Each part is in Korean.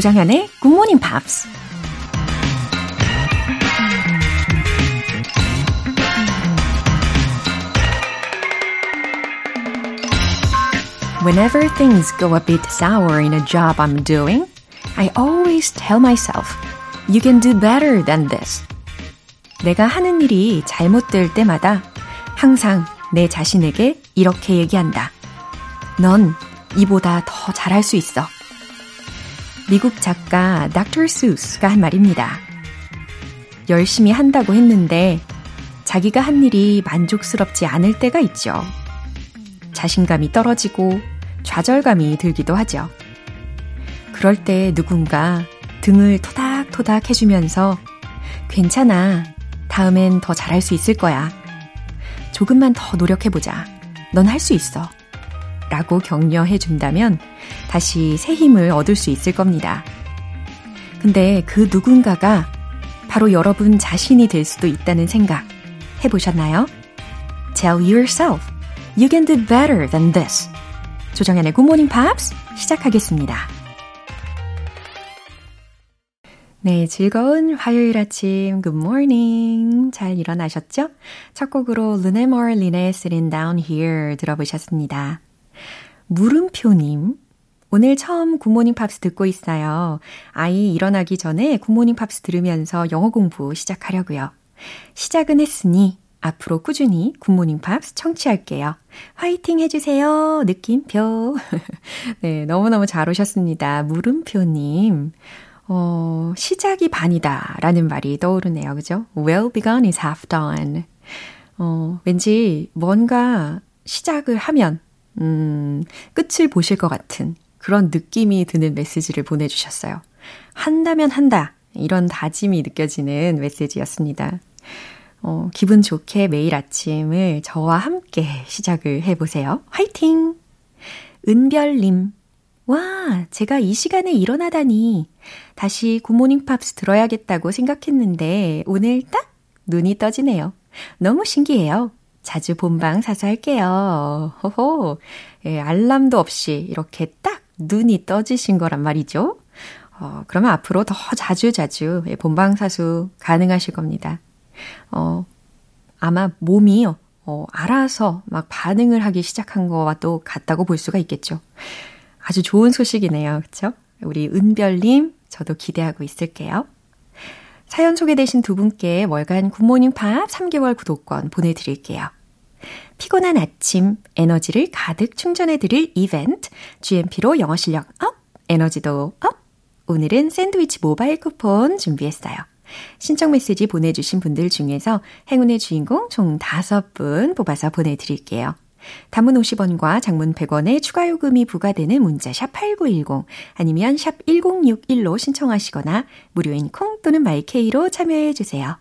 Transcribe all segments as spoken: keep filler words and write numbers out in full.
조장현의 굿모닝 팝스. Whenever things go a bit sour in a job I'm doing, I always tell myself, you can do better than this. 내가 하는 일이 잘못될 때마다 항상 내 자신에게 이렇게 얘기한다. 넌 이보다 더 잘할 수 있어. 미국 작가 닥터 수스가 한 말입니다. 열심히 한다고 했는데 자기가 한 일이 만족스럽지 않을 때가 있죠. 자신감이 떨어지고 좌절감이 들기도 하죠. 그럴 때 누군가 등을 토닥토닥 해주면서 괜찮아, 다음엔 더 잘할 수 있을 거야. 조금만 더 노력해보자. 넌 할 수 있어. 라고 격려해준다면 다시 새 힘을 얻을 수 있을 겁니다. 근데 그 누군가가 바로 여러분 자신이 될 수도 있다는 생각 해보셨나요? Tell yourself, you can do better than this. 조정연의 굿모닝 팝스 시작하겠습니다. 네, 즐거운 화요일 아침 굿모닝. 잘 일어나셨죠? 첫 곡으로 Lene Marlin의 Sitting Down Here 들어보셨습니다. 물음표님, 오늘 처음 굿모닝 팝스 듣고 있어요. 아이 일어나기 전에 굿모닝 팝스 들으면서 영어 공부 시작하려고요. 시작은 했으니 앞으로 꾸준히 굿모닝 팝스 청취할게요. 화이팅 해주세요. 느낌표. 네, 너무너무 잘 오셨습니다. 물음표님. 어, 시작이 반이다 라는 말이 떠오르네요. 그죠? Well begun is half done. 어, 왠지 뭔가 시작을 하면 음, 끝을 보실 것 같은 그런 느낌이 드는 메시지를 보내주셨어요. 한다면 한다, 이런 다짐이 느껴지는 메시지였습니다. 어, 기분 좋게 매일 아침을 저와 함께 시작을 해보세요. 화이팅! 은별님, 와, 제가 이 시간에 일어나다니 다시 굿모닝 팝스 들어야겠다고 생각했는데 오늘 딱 눈이 떠지네요. 너무 신기해요. 자주 본방 사수할게요. 호호. 예, 알람도 없이 이렇게 딱 눈이 떠지신 거란 말이죠. 어, 그러면 앞으로 더 자주 자주 예, 본방 사수 가능하실 겁니다. 어, 아마 몸이 어, 알아서 막 반응을 하기 시작한 거와 또 같다고 볼 수가 있겠죠. 아주 좋은 소식이네요. 그렇죠? 우리 은별님, 저도 기대하고 있을게요. 사연 소개되신 두 분께 월간 굿모닝 팝 삼 개월 구독권 보내드릴게요. 피곤한 아침 에너지를 가득 충전해드릴 이벤트 지엠피로 영어 실력 업, 에너지도 업! 오늘은 샌드위치 모바일 쿠폰 준비했어요. 신청 메시지 보내주신 분들 중에서 행운의 주인공 총 다섯 분 뽑아서 보내드릴게요. 단문 오십 원과 장문 백 원의 추가 요금이 부과되는 문자 샵 팔구일공 아니면 샵 일공육일로 신청하시거나 무료인 콩 또는 마이케이로 참여해 주세요.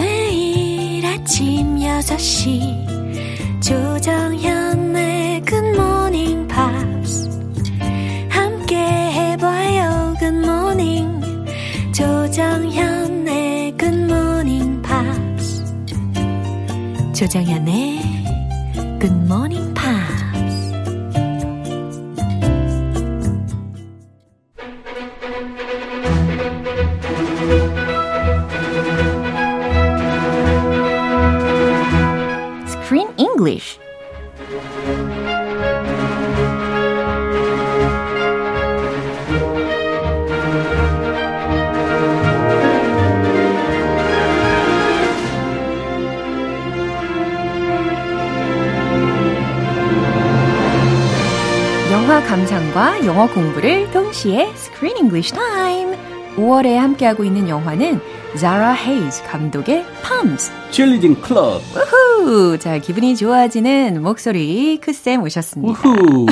매일 아침 여섯 시 조정현의 굿모닝 팝스 함께 해봐요. 굿모닝 조정현 조정현의 Good Morning Pops. Screen English. 감상과 영어 공부를 동시에 Screen English Time. 오월에 함께하고 있는 영화는 Zara Hayes 감독의 Palms. 칠리진 클럽. 우후. 자, 기분이 좋아지는 목소리 크쌤 오셨습니다. 우후.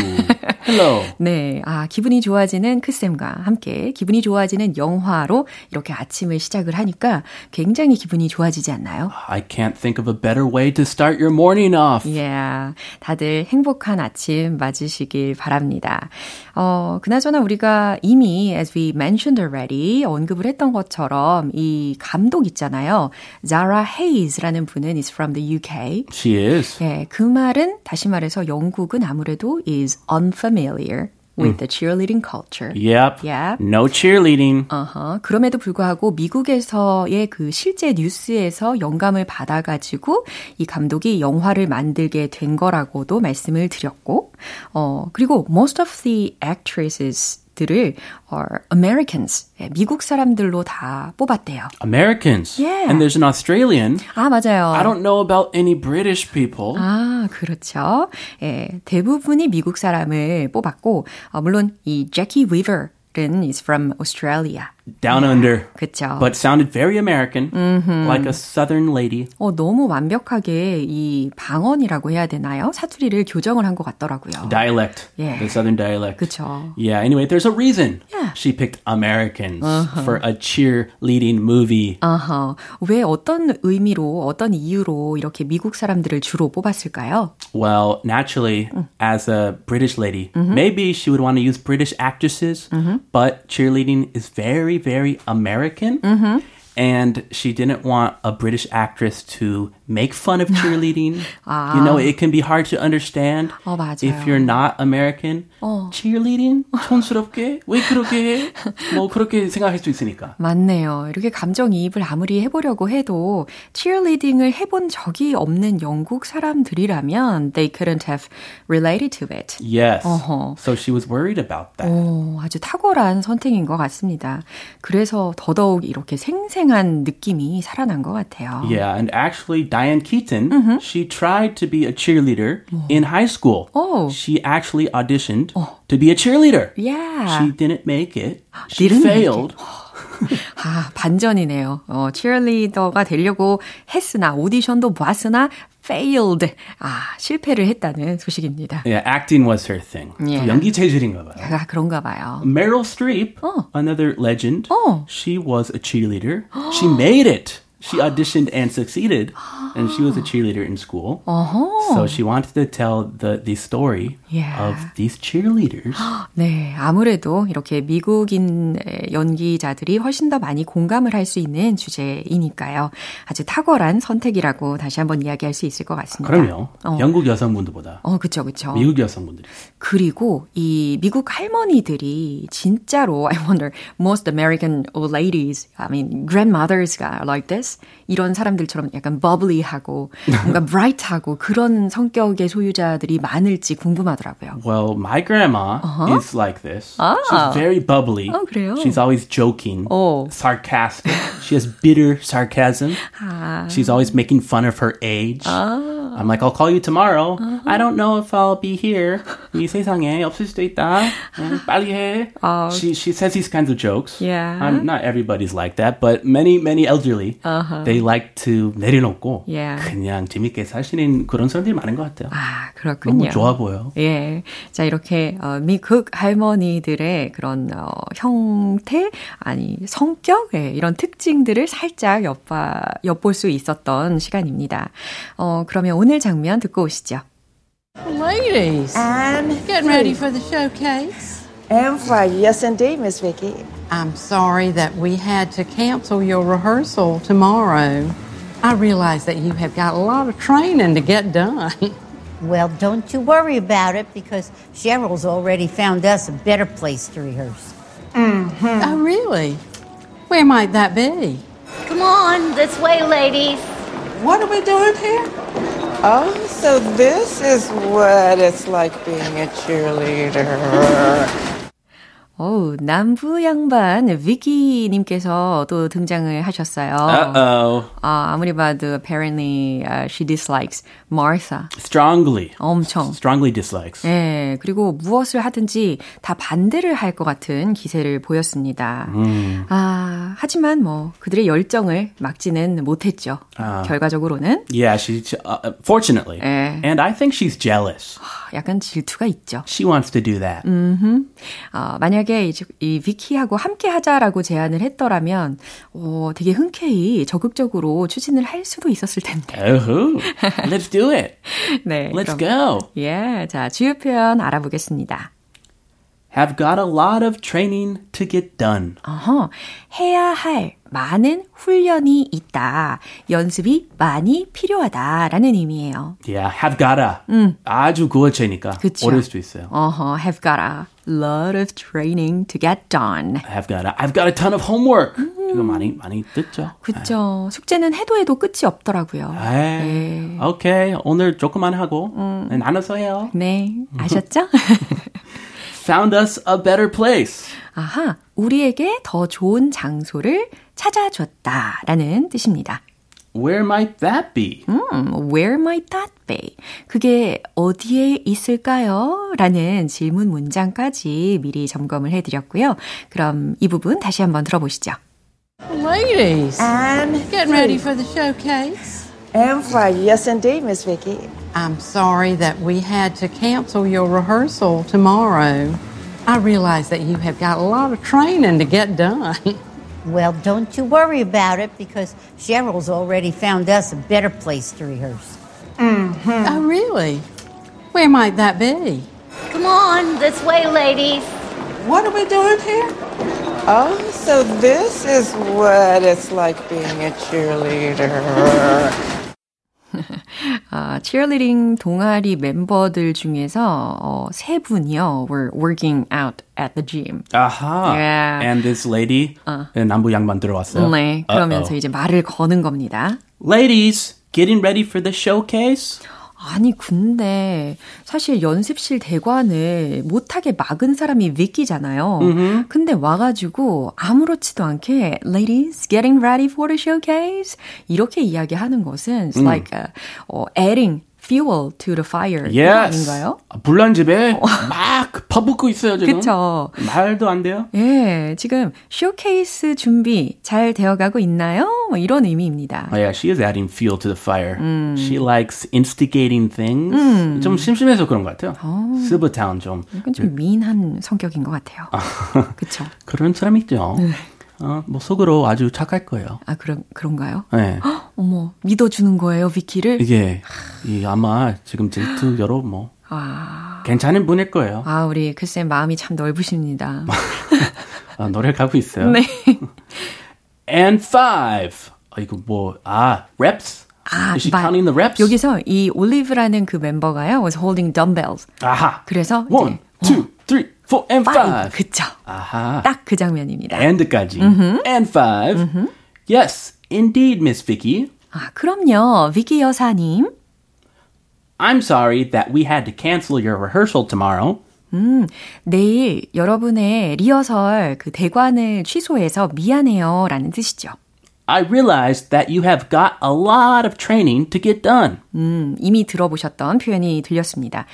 헬로. 네. 아, 기분이 좋아지는 크쌤과 함께 기분이 좋아지는 영화로 이렇게 아침을 시작을 하니까 굉장히 기분이 좋아지지 않나요? I can't think of a better way to start your morning off. Yeah. 다들 행복한 아침 맞으시길 바랍니다. 어, 그나저나 우리가 이미 as we mentioned already 저희 언급을 했던 것처럼 이 감독 있잖아요. Zara Hayes라는 분은 is from the U K. She is. 예, 그 말은 다시 말해서 영국은 아무래도 is unfamiliar. With mm. the cheerleading culture. Yep. Yep. No cheerleading. Uh-huh. 그럼에도 불구하고 미국에서의 그 실제 뉴스에서 영감을 받아가지고 이 감독이 영화를 만들게 된 거라고도 말씀을 드렸고, 어, 그리고 most of the actresses 들을 are Americans. 예, 미국 사람들로 다 뽑았대요. Americans. Yeah. And there's an Australian. 아, 맞아요. I don't know about any British people. 아, 그렇죠. 예, 대부분이 미국 사람을 뽑았고 어, 물론 이 Jackie Weaver is from Australia. Down yeah, under. 그렇죠. But sounded very American, mm-hmm. like a southern lady. 어, 너무 완벽하게 이 방언이라고 해야 되나요? 사투리를 교정을 한 것 같더라고요. Dialect. Yeah. The southern dialect. 그렇죠. Yeah, anyway, there's a reason yeah. she picked Americans uh-huh. for a cheerleading movie. Uh-huh. 왜 어떤 의미로, 어떤 이유로 이렇게 미국 사람들을 주로 뽑았을까요? Well, naturally, 음. as a British lady, mm-hmm. maybe she would want to use British actresses, mm-hmm. but cheerleading is very very American mm-hmm. and she didn't want a British actress to make fun of cheerleading. 아. You know, it can be hard to understand 어, if you're not American. 어. Cheerleading? 촌스럽게? 왜 그렇게 해? 뭐 그렇게 생각할 수 있으니까. 맞네요. 이렇게 감정이입을 아무리 해보려고 해도 cheerleading을 해본 적이 없는 영국 사람들이라면 they couldn't have related to it. Yes. 어허. So she was worried about that. 오, 아주 탁월한 선택인 것 같습니다. 그래서 더더욱 이렇게 생생한 느낌이 살아난 것 같아요. Yeah, and actually Diane Keaton, mm-hmm. she tried to be a cheerleader oh. in high school. Oh. She actually auditioned oh. to be a cheerleader. Yeah. She didn't make it. She didn't failed. Make it. 아, 반전이네요. 어, cheerleader가 되려고 했으나 오디션도 봤으나 failed. 아, 실패를 했다는 소식입니다. Yeah, acting was her thing. Yeah. 연기 재질인가 봐요. 아, 그런가 봐요. Meryl Streep, 어. another legend. 어. She was a cheerleader. She made it. She auditioned and succeeded, and she was a cheerleader in school. Uh-huh. So she wanted to tell the, the story yeah. of these cheerleaders. 네, 아무래도 이렇게 미국인 연기자들이 훨씬 더 많이 공감을 할 수 있는 주제이니까요. 아주 탁월한 선택이라고 다시 한번 이야기할 수 있을 것 같습니다. 아, 그럼요. 어. 영국 여성분들보다. 어, 그렇죠, 그렇죠. 미국 여성분들이. 그리고 이 미국 할머니들이 진짜로 I wonder, most American old ladies, I mean, grandmothers are like this. 이런 사람들처럼 약간 bubbly하고 뭔가 bright하고 그런 성격의 소유자들이 많을지 궁금하더라고요. Well, my grandma uh-huh. is like this. Ah. She's very bubbly. 어, 그래요? She's always joking, oh. sarcastic. She has bitter sarcasm. 아. She's always making fun of her age. 아. I'm like, I'll call you tomorrow. Uh-huh. I don't know if I'll be here. 이 세상에 없을 수도 있다. 빨리 해. Uh, she, she says these kinds of jokes. Yeah. Um, not everybody's like that, but many, many elderly, uh-huh. they like to 내려놓고 yeah. 그냥 재밌게 사시는 그런 사람들이 많은 것 같아요. 아, 그렇군요. 너무 좋아 보여. 예. 자, 이렇게 어, 미국 할머니들의 그런 어, 형태, 아니 성격, 예, 이런 특징들을 살짝 엿봐, 엿볼 수 있었던 시간입니다. 어, 그러면 오늘 장면 듣고 오시죠. Ladies, I'm getting ready for the showcase. And fly, yes indeed, Miss Vicky. I'm sorry that we had to cancel your rehearsal tomorrow. I realize that you have got a lot of training to get done. Well, don't you worry about it because Cheryl's already found us a better place to rehearse. Mm-hmm. Oh, really? Where might that be? Come on, this way, ladies. What are we doing here? Oh, so this is what it's like being a cheerleader. 오, 남부 양반 비키 님께서 또 등장을 하셨어요. Uh-oh. 아, 아무리 봐도 apparently uh, she dislikes Martha. Strongly. 엄청. Strongly dislikes. 예, 그리고 무엇을 하든지 다 반대를 할 것 같은 기세를 보였습니다. 음. 아, 하지만 뭐 그들의 열정을 막지는 못했죠. Uh. 결과적으로는. Yeah, she, uh, fortunately. 예. And I think she's jealous. 약간 질투가 있죠. She wants to do that. 음, 어, 만약에 이 비키하고 함께 하자라고 제안을 했더라면 어, 되게 흔쾌히 적극적으로 추진을 할 수도 있었을 텐데. Uh-huh. Let's do it. 네, Let's 그럼, go. 예, 자, 주요 표현 알아보겠습니다. have got a lot of training to get done. 어허, 해야 할 많은 훈련이 있다. 연습이 많이 필요하다라는 의미예요. Yeah, have gotta. 음. 아주 구어체니까 어려울 수도 있어요. 어허, have gotta. Lot of training to get done. I've got a, I've got a ton of homework. 음. 이거 많이 많이 듣죠. 그렇죠. 숙제는 해도 해도 끝이 없더라고요. 에이. 에이. 오케이, 오늘 조금만 하고 음. 나눠서 해요. 네, 아셨죠? Found us a better place. 아하, 우리에게 더 좋은 장소를 찾아줬다라는 뜻입니다. Where might that be? 음, where might that be? 그게 어디에 있을까요? 라는 질문 문장까지 미리 점검을 해드렸고요. 그럼 이 부분 다시 한번 들어보시죠. Ladies, I'm getting ready for the showcase. I'm fine. Yes, indeed, Miss Vicky. I'm sorry that we had to cancel your rehearsal tomorrow. I realize that you have got a lot of training to get done. Well, don't you worry about it because Cheryl's already found us a better place to rehearse. Mm-hmm. Oh, really? Where might that be? Come on, this way, ladies. What are we doing here? Oh, so this is what it's like being a cheerleader. 아, cheerleading 동아리 멤버들 중에서 어, 세 분이요. We're working out at the gym. 아하. Yeah. And this lady, 어. 남부 양반 들어왔어요. 네, 그러면서 Uh-oh. 이제 말을 거는 겁니다. Ladies, getting ready for the showcase? 아니, 근데 사실 연습실 대관을 못하게 막은 사람이 위키잖아요. Mm-hmm. 근데 와가지고 아무렇지도 않게 Ladies, getting ready for the showcase? 이렇게 이야기하는 것은 It's mm. like a, uh, adding fuel to the fire. Yes. 아닌가요? 불난집에 막 밥 붓고 있어요, 지금. 그쵸. 말도 안 돼요. 예, 지금 쇼케이스 준비 잘 되어가고 있나요? 뭐 이런 의미입니다. Oh, yeah, she is adding fuel to the fire. 음. She likes instigating things. 음. 좀 심심해서 그런 것 같아요. 어. 스브타운 좀. 이건 좀 미인한 성격인 것 같아요. 그쵸. 그런 사람이 있죠. 네. 어, 뭐 속으로 아주 착할 거예요. 아, 그런 그런가요? 네. 헉, 어머, 믿어주는 거예요, 비키를? 이게 예, 예, 아마 지금 질투 여러 뭐 아... 괜찮은 분일 거예요. 아, 우리 글쌤 마음이 참 넓으십니다. 아, 노래를 가고 있어요. 네. And five. 아, 이거 뭐 아, reps. 아, Is she counting the reps? 여기서 이 올리브라는 그 멤버가요, was holding dumbbells. 아하. 그래서 one, 이제, two, 어. three. Four and five. five. 그쵸. 아하. 딱 그 장면입니다. And까지. Mm-hmm. And five. Mm-hmm. Yes, indeed, Miss Vicky. 아, 그럼요, Vicky 여사님. I'm sorry that we had to cancel your rehearsal tomorrow. 음, 내일 여러분의 리허설 그 대관을 취소해서 미안해요 라는 뜻이죠. I realized that you have got a lot of training to get done. 음, 이미 들어보셨던 표현이 들렸습니다.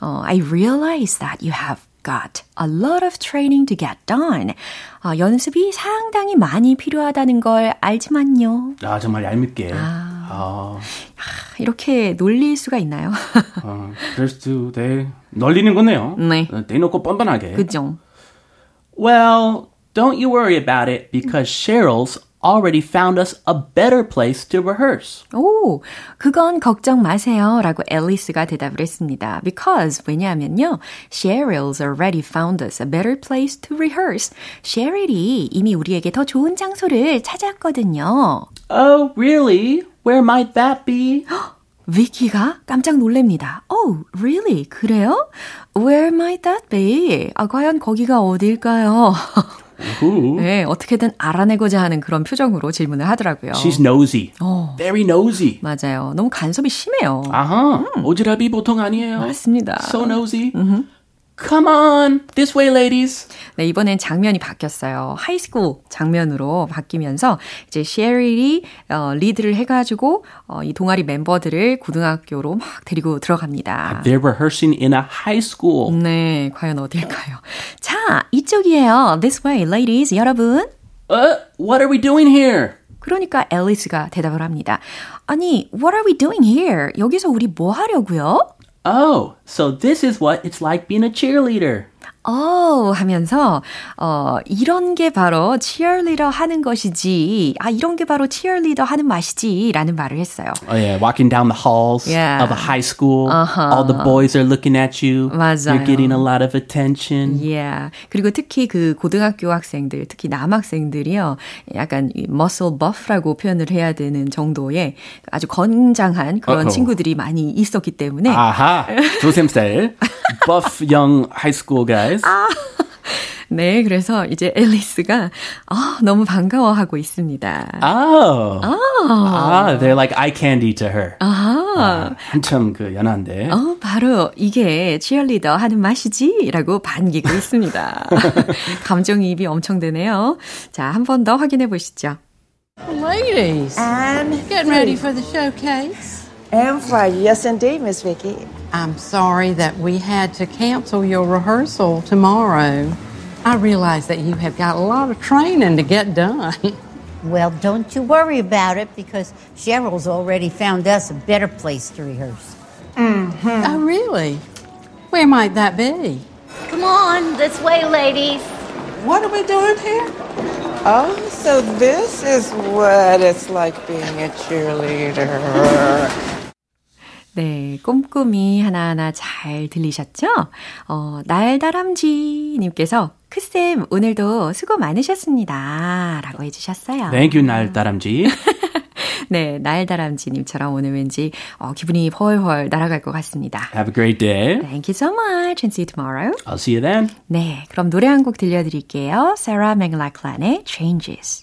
어, I realized that you have got a lot of training to get done. 아, 연습이 상당히 많이 필요하다는 걸 알지만요. 아, 정말 얄밉게. 아, 아. 아, 이렇게 놀릴 수가 있나요? 어, 그럴 수도 돼. 놀리는 거네요. 네. 대놓고 뻔뻔하게. 그죠. Well, don't you worry about it because Cheryl's already found us a better place to rehearse. 오, 그건 걱정 마세요 라고 앨리스가 대답을 했습니다. Because, 왜냐하면요, Cheryl's already found us a better place to rehearse. Cheryl이 이미 우리에게 더 좋은 장소를 찾았거든요. Oh, really? Where might that be? 위키가 깜짝 놀랍니다. Oh, really? 그래요? Where might that be? 아, 과연 거기가 어딜까요? 네, 어떻게든 알아내고자 하는 그런 표정으로 질문을 하더라고요. She's nosy. 어. Very nosy. 맞아요. 너무 간섭이 심해요. 아하. 음. 오지랖이 보통 아니에요. 맞습니다. So nosy. 음흠. Come on, this way, ladies. 네, 이번엔 장면이 바뀌었어요. 하이스쿨 장면으로 바뀌면서 이제 셰릴이 어, 리드를 해가지고 어, 이 동아리 멤버들을 고등학교로 막 데리고 들어갑니다. They're rehearsing in a high school. 네, 과연 어딜까요? 자, 이쪽이에요. This way, ladies. 여러분. Uh, what are we doing here? 그러니까 앨리스가 대답을 합니다. 아니, what are we doing here? 여기서 우리 뭐 하려고요? Oh, so this is what it's like being a cheerleader. 어 하면서 어 이런 게 바로 cheerleader 하는 것이지. 아 이런 게 바로 cheerleader 하는 맛이지라는 말을 했어요. Oh yeah, walking down the halls yeah. of a high school, uh-huh. all the boys are looking at you. 맞아요. You're getting a lot of attention. Yeah. 그리고 특히 그 고등학교 학생들, 특히 남학생들이요. 약간 muscle buff라고 표현을 해야 되는 정도의 아주 건장한 그런 Uh-oh. 친구들이 많이 있었기 때문에 아하. 조샘살. buff young high school guy 아, 네, 그래서 이제 앨리스가 아, 너무 반가워하고 있습니다. Oh. 아, 아, they're like eye candy to her. 아, 한참 그 연한데. 어, 바로 이게 cheerleader 하는 맛이지라고 반기고 있습니다. 감정이입이 엄청 되네요. 자, 한 번 더 확인해 보시죠. Ladies, I'm getting ready for the showcase. And Friday, yes indeed, Miss Vicky. I'm sorry that we had to cancel your rehearsal tomorrow. I realize that you have got a lot of training to get done. Well, don't you worry about it because Cheryl's already found us a better place to rehearse. Mm-hmm. Oh, really? Where might that be? Come on, this way, ladies. What are we doing here? Oh, so this is what it's like being a cheerleader. 네, 꼼꼼히 하나하나 잘 들리셨죠? 어, 날다람쥐 님께서 크쌤 오늘도 수고 많으셨습니다. 라고 해주셨어요. Thank you, 날다람쥐. 네, 날다람쥐 님처럼 오늘 왠지 어, 기분이 훨훨 날아갈 것 같습니다. Have a great day. Thank you so much and see you tomorrow. I'll see you then. 네, 그럼 노래 한 곡 들려드릴게요. Sarah McLachlan의 Changes.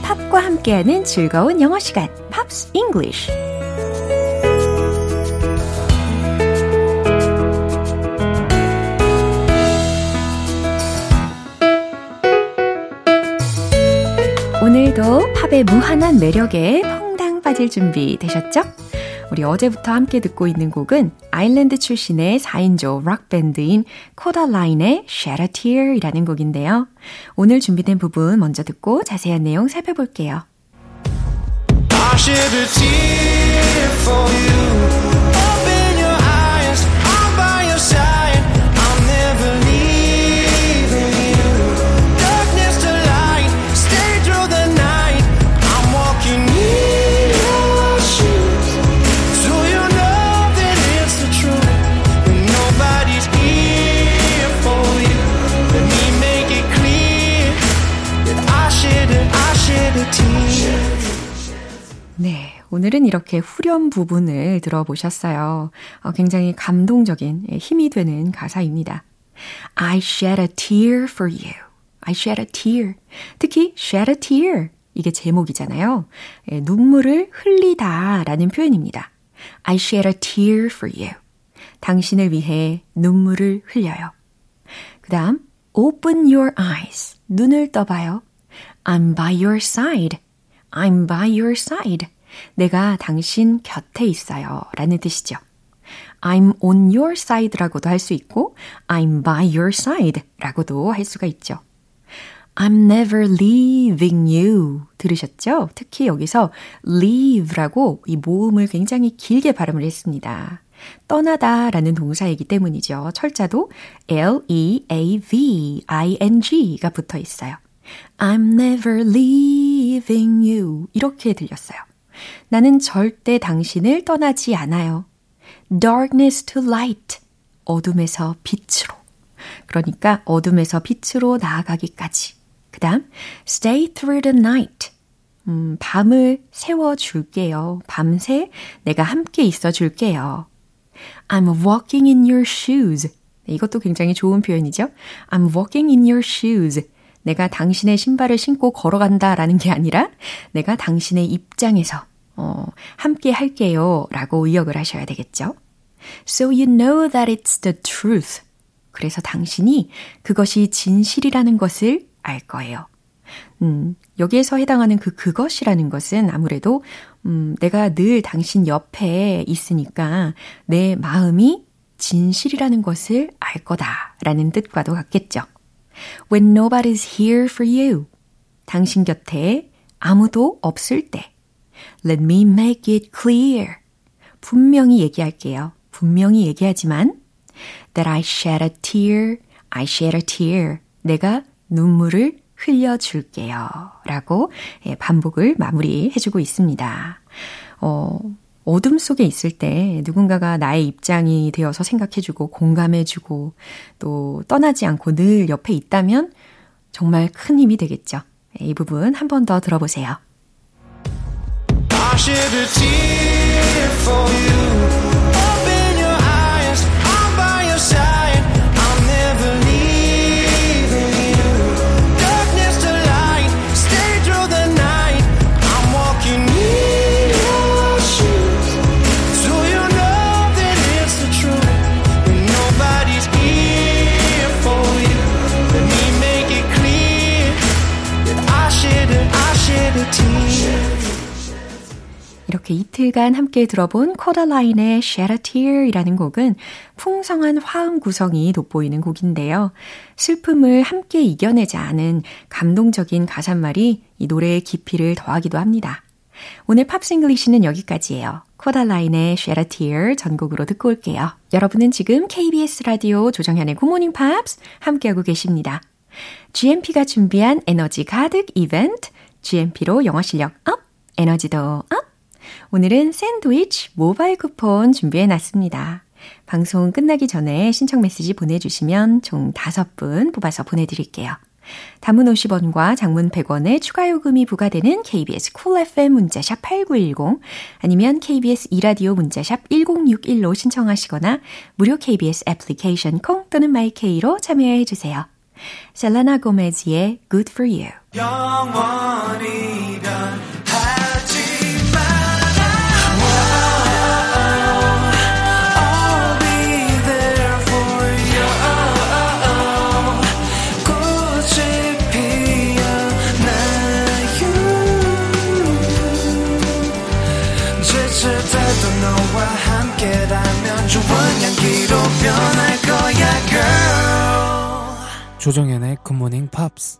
팝과 함께하는 즐거운 영어 시간. English. 오늘도 팝의 무한한 매력에 퐁당 빠질 준비 되셨죠? 우리 어제부터 함께 듣고 있는 곡은 아일랜드 출신의 사 인조 록밴드인 코다라인의 Shattertear 이라는 곡인데요. 오늘 준비된 부분 먼저 듣고 자세한 내용 살펴볼게요. I shed a tear for you. Open your eyes, I'm by your side. I'm never leaving you. Darkness to light, stay through the night. I'm walking in your shoes. Do you know that it's the truth? When nobody's here for you. Let me make it clear that I shed a, I shed a tear. 네, 오늘은 이렇게 후렴 부분을 들어보셨어요. 어, 굉장히 감동적인 힘이 되는 가사입니다. I shed a tear for you. I shed a tear. 특히 shed a tear. 이게 제목이잖아요. 예, 눈물을 흘리다 라는 표현입니다. I shed a tear for you. 당신을 위해 눈물을 흘려요. 그 다음 Open your eyes. 눈을 떠봐요. I'm by your side. I'm by your side. 내가 당신 곁에 있어요. 라는 뜻이죠. I'm on your side라고도 할 수 있고 I'm by your side라고도 할 수가 있죠. I'm never leaving you. 들으셨죠? 특히 여기서 leave라고 이 모음을 굉장히 길게 발음을 했습니다. 떠나다 라는 동사이기 때문이죠. 철자도 L-E-A-V-I-N-G가 붙어 있어요. I'm never leaving you. 이렇게 들렸어요. 나는 절대 당신을 떠나지 않아요. Darkness to light. 어둠에서 빛으로. 그러니까 어둠에서 빛으로 나아가기까지. 그 다음, stay through the night. 음, 밤을 세워줄게요. 밤새 내가 함께 있어줄게요. I'm walking in your shoes. 이것도 굉장히 좋은 표현이죠. I'm walking in your shoes. 내가 당신의 신발을 신고 걸어간다라는 게 아니라 내가 당신의 입장에서 어, 함께 할게요 라고 의역을 하셔야 되겠죠. So you know that it's the truth. 그래서 당신이 그것이 진실이라는 것을 알 거예요. 음, 여기에서 해당하는 그 그것이라는 것은 아무래도 음, 내가 늘 당신 옆에 있으니까 내 마음이 진실이라는 것을 알 거다라는 뜻과도 같겠죠. When nobody's here for you. 당신 곁에 아무도 없을 때. Let me make it clear. 분명히 얘기할게요. 분명히 얘기하지만 That I shed a tear. I shed a tear. 내가 눈물을 흘려줄게요. 라고 반복을 마무리해주고 있습니다. 어, 어둠 속에 있을 때 누군가가 나의 입장이 되어서 생각해주고 공감해주고 또 떠나지 않고 늘 옆에 있다면 정말 큰 힘이 되겠죠. 이 부분 한 번 더 들어보세요. I shed a tear for you. Open your eyes. I'm by your side. I'll never leave you. Darkness to light. Stay through the night. I'm walking in your shoes. So you know that it's the truth. When nobody's here for you. Let me make it clear. That I shed a, I shed a tear. 이렇게 이틀간 함께 들어본 코다라인의 Shattertear이라는 곡은 풍성한 화음 구성이 돋보이는 곡인데요. 슬픔을 함께 이겨내지 않은 감동적인 가사말이 이 노래의 깊이를 더하기도 합니다. 오늘 팝싱글리시는 여기까지예요. 코다라인의 Shattertear 전곡으로 듣고 올게요. 여러분은 지금 케이비에스 라디오 조정현의 굿모닝 팝스 함께하고 계십니다. 지엠피가 준비한 에너지 가득 이벤트, 지엠피로 영어 실력 업, 에너지도 업! 오늘은 샌드위치 모바일 쿠폰 준비해놨습니다. 방송 끝나기 전에 신청 메시지 보내주시면 총 다섯 분 뽑아서 보내드릴게요. 단문 오십 원과 장문 백 원의 추가 요금이 부과되는 케이비에스 쿨 에프엠 문자샵 팔구일공 아니면 케이비에스 이라디오 문자샵 일공육일로 신청하시거나 무료 케이비에스 애플리케이션 콩 또는 마이케이로 참여해주세요. 셀레나 고메즈의 Good For You 영원이란 조정현의 굿모닝 팝스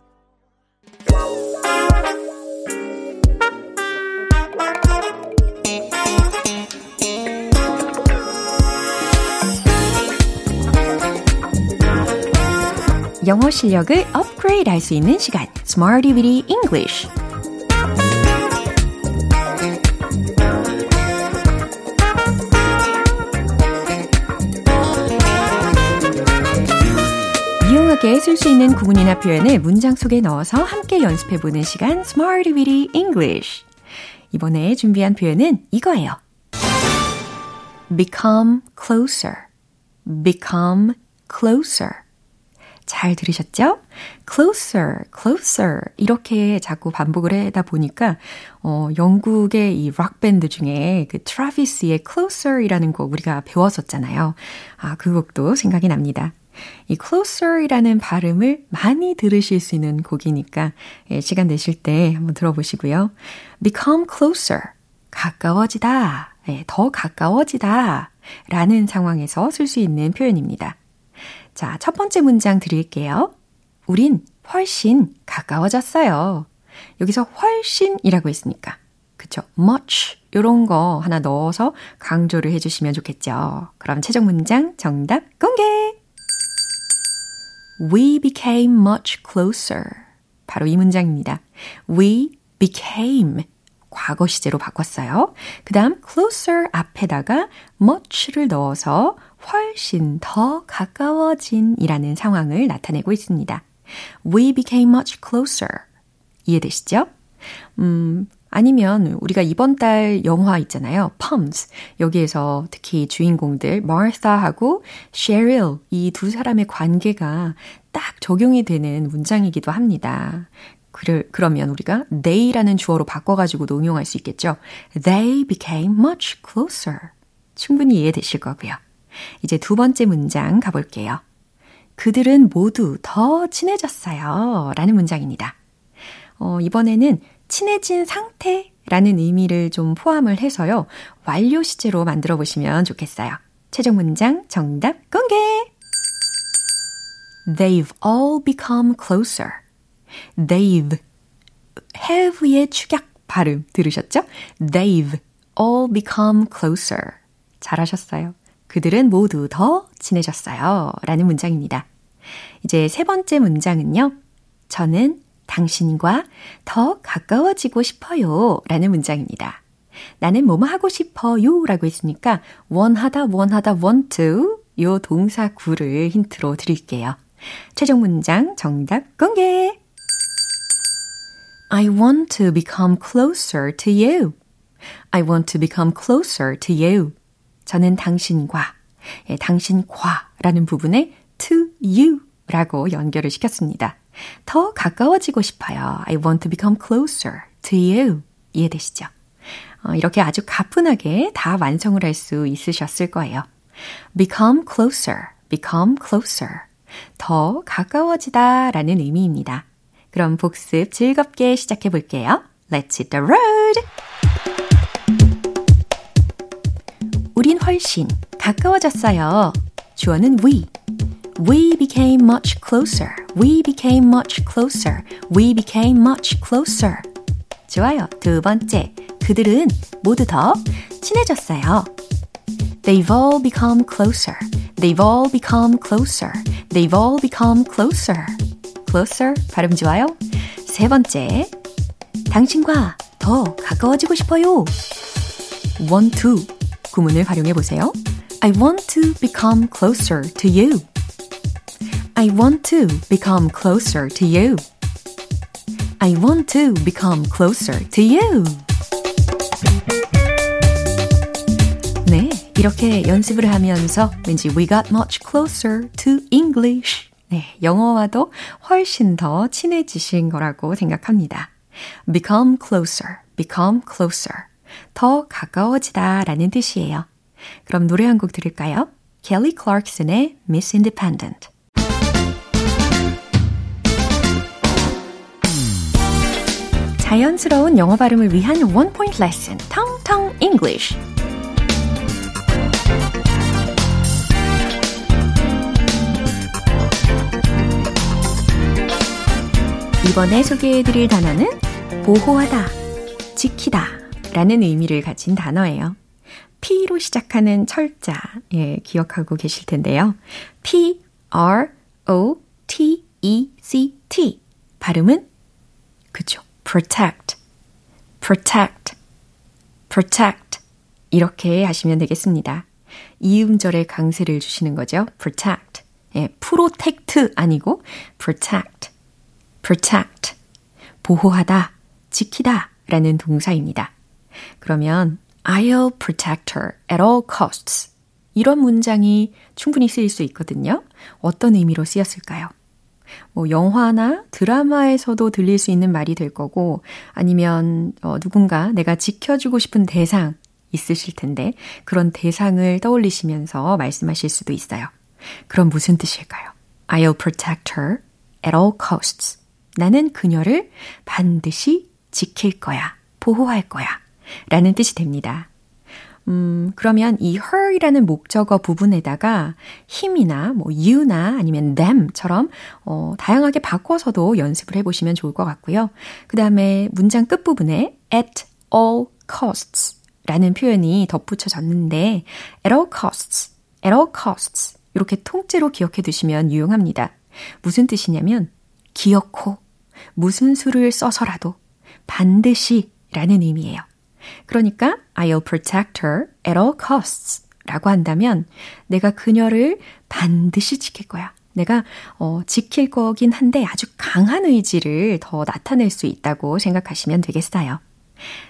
영어 실력을 업그레이드 할 수 있는 시간 Smarty Bitty English 쓸 수 있는 구문이나 표현을 문장 속에 넣어서 함께 연습해보는 시간 Smarty Bitty English 이번에 준비한 표현은 이거예요. Become closer, become closer 잘 들으셨죠? Closer, closer 이렇게 자꾸 반복을 하다 보니까 어, 영국의 이 록밴드 중에 그 트래비스의 Closer이라는 곡 우리가 배웠었잖아요. 아, 그 곡도 생각이 납니다. 이 closer이라는 발음을 많이 들으실 수 있는 곡이니까 예, 시간 내실 때 한번 들어보시고요. Become closer, 가까워지다, 예, 더 가까워지다 라는 상황에서 쓸 수 있는 표현입니다. 자, 첫 번째 문장 드릴게요. 우린 훨씬 가까워졌어요. 여기서 훨씬이라고 했으니까. 그쵸? much 이런 거 하나 넣어서 강조를 해주시면 좋겠죠. 그럼 최종 문장 정답 공개! We became much closer. 바로 이 문장입니다. We became. 과거 시제로 바꿨어요. 그 다음 closer 앞에다가 much를 넣어서 훨씬 더 가까워진이라는 상황을 나타내고 있습니다. We became much closer. 이해되시죠? 음, 아니면 우리가 이번 달 영화 있잖아요. Palms. 여기에서 특히 주인공들 Martha하고 Cheryl 이 두 사람의 관계가 딱 적용이 되는 문장이기도 합니다. 그러면 우리가 they라는 주어로 바꿔가지고도 응용할 수 있겠죠. They became much closer. 충분히 이해되실 거고요. 이제 두 번째 문장 가볼게요. 그들은 모두 더 친해졌어요. 라는 문장입니다. 어, 이번에는 친해진 상태라는 의미를 좀 포함을 해서요. 완료 시제로 만들어 보시면 좋겠어요. 최종 문장 정답 공개! They've all become closer. They've, have의 축약 발음 들으셨죠? They've all become closer. 잘하셨어요. 그들은 모두 더 친해졌어요. 라는 문장입니다. 이제 세 번째 문장은요. 저는 당신과 더 가까워지고 싶어요. 라는 문장입니다. 나는 뭐뭐 하고 싶어요. 라고 했으니까 원하다, 원하다, want to 요 동사 구를 힌트로 드릴게요. 최종 문장 정답 공개! I want to become closer to you. I want to become closer to you. 저는 당신과, 예, 당신과라는 부분에 to you라고 연결을 시켰습니다. 더 가까워지고 싶어요. I want to become closer to you. 이해되시죠? 어, 이렇게 아주 가뿐하게 다 완성을 할 수 있으셨을 거예요. Become closer, become closer. 더 가까워지다 라는 의미입니다. 그럼 복습 즐겁게 시작해 볼게요. Let's hit the road! 우린 훨씬 가까워졌어요. 주어는 we. We became much closer. We became much closer. We became much closer. 좋아요. 두 번째. 그들은 모두 더 친해졌어요. They've all become closer. They've all become closer. They've all become closer. Closer. 발음 좋아요. 세 번째. 당신과 더 가까워지고 싶어요. Want to. 구문을 활용해 보세요. I want to become closer to you. I want to become closer to you. I want to become closer to you. 네, 이렇게 연습을 하면서 왠지 we got much closer to English. 네, 영어와도 훨씬 더 친해지신 거라고 생각합니다. Become closer, become closer. 더 가까워지다 라는 뜻이에요. 그럼 노래 한 곡 들을까요? 켈리 클락슨의 Miss Independent. 자연스러운 영어 발음을 위한 원 포인트 레슨, 텅텅 English. 이번에 소개해드릴 단어는 보호하다, 지키다 라는 의미를 가진 단어예요. P로 시작하는 철자, 예, 기억하고 계실 텐데요. P-R-O-T-E-C-T 발음은 그죠. protect, protect, protect 이렇게 하시면 되겠습니다. 이음절에 강세를 주시는 거죠. protect, 예, protect 아니고 protect, protect, 보호하다, 지키다 라는 동사입니다. 그러면 I'll protect her at all costs 이런 문장이 충분히 쓰일 수 있거든요. 어떤 의미로 쓰였을까요? 뭐 영화나 드라마에서도 들릴 수 있는 말이 될 거고 아니면 어, 누군가 내가 지켜주고 싶은 대상 있으실 텐데 그런 대상을 떠올리시면서 말씀하실 수도 있어요. 그럼 무슨 뜻일까요? I'll protect her at all costs. 나는 그녀를 반드시 지킬 거야, 보호할 거야 라는 뜻이 됩니다. 음, 그러면 이 her이라는 목적어 부분에다가 him이나 뭐 you나 아니면 them처럼 어, 다양하게 바꿔서도 연습을 해보시면 좋을 것 같고요. 그 다음에 문장 끝부분에 at all costs 라는 표현이 덧붙여졌는데 at all costs, at all costs 이렇게 통째로 기억해 두시면 유용합니다. 무슨 뜻이냐면 기어코, 무슨 수를 써서라도 반드시 라는 의미예요. 그러니까 I'll protect her at all costs 라고 한다면 내가 그녀를 반드시 지킬 거야. 내가 어, 지킬 거긴 한데 아주 강한 의지를 더 나타낼 수 있다고 생각하시면 되겠어요.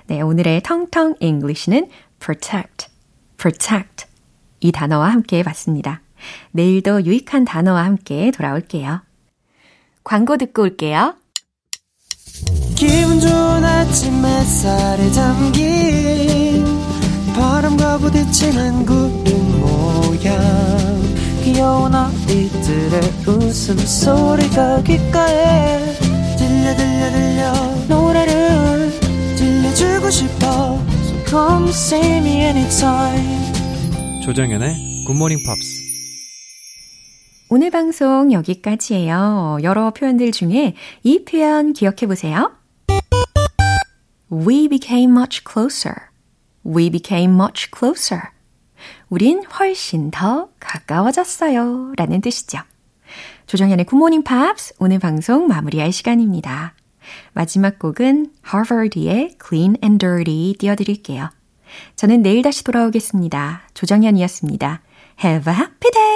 네, 오늘의 텅텅 English는 protect, protect 이 단어와 함께 봤습니다. 내일도 유익한 단어와 함께 돌아올게요. 광고 듣고 올게요. 기분 좋은 아침 햇살에 담긴 바람과 부딪히는 구름 모양 귀여운 아이들의 웃음소리가 귓가에 들려 들려 들려 노래를 들려주고 싶어 So come see me anytime. 조정연의 굿모닝 팝스. 오늘 방송 여기까지예요. 여러 표현들 중에 이 표현 기억해보세요. We became much closer. We became much closer. 우린 훨씬 더 가까워졌어요. 라는 뜻이죠. 조정현의 굿모닝 팝스 오늘 방송 마무리할 시간입니다. 마지막 곡은 하버드의 Clean and Dirty 띄워드릴게요. 저는 내일 다시 돌아오겠습니다. 조정현이었습니다. Have a happy day!